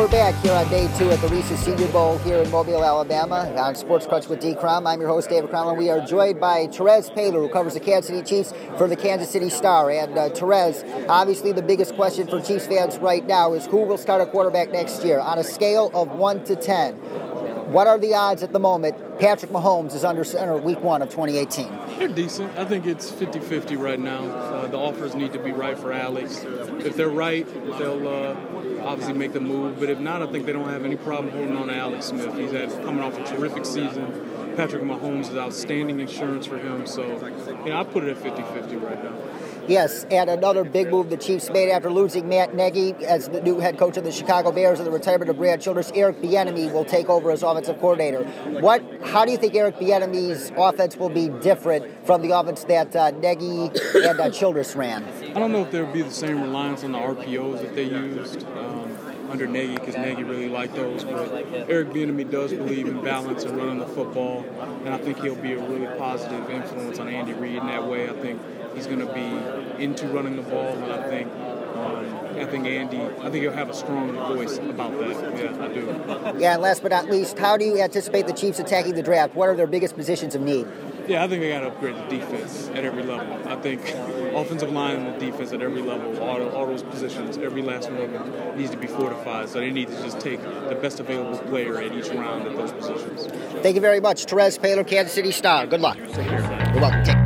We're back here on day two at the Reese's Senior Bowl here in Mobile, Alabama, on Sports Crunch with D. Crom. I'm your host, David Crom, and we are joined by Terez Paylor, who covers the Kansas City Chiefs for the Kansas City Star. And Terez, obviously the biggest question for Chiefs fans right now is who will start a quarterback next year? On a scale of 1 to 10, what are the odds at the moment Patrick Mahomes is under center week one of 2018? They're decent. I think it's 50-50 right now. The offers need to be right for Alex. If they're right, they'll obviously make the move, but if not, I think they don't have any problem holding on to Alex Smith. He's coming off a terrific season. Patrick Mahomes is outstanding insurance for him, so I put it at 50-50 right now. Yes, and another big move the Chiefs made after losing Matt Nagy as the new head coach of the Chicago Bears and the retirement of Brad Childress. Eric Bieniemy will take over as offensive coordinator. How do you think Eric Bieniemy's offense will be different from the offense that Nagy and Childress ran? I don't know if there would be the same reliance on the RPOs that they used under Nagy, because Nagy really liked those, but Eric Bieniemy does believe in balance and running the football, and I think he'll be a really positive influence on Andy Reid in that way. I think he's going to be into running the ball, and I think he'll have a strong voice about that. Yeah, I do. Yeah, and last but not least, how do you anticipate the Chiefs attacking the draft? What are their biggest positions of need? Yeah, I think they got to upgrade the defense at every level. I think offensive line and defense at every level, all those positions, every last one of them needs to be fortified. So they need to just take the best available player at each round at those positions. Thank you very much. Terez Paylor, Kansas City Star. Good luck. You're welcome.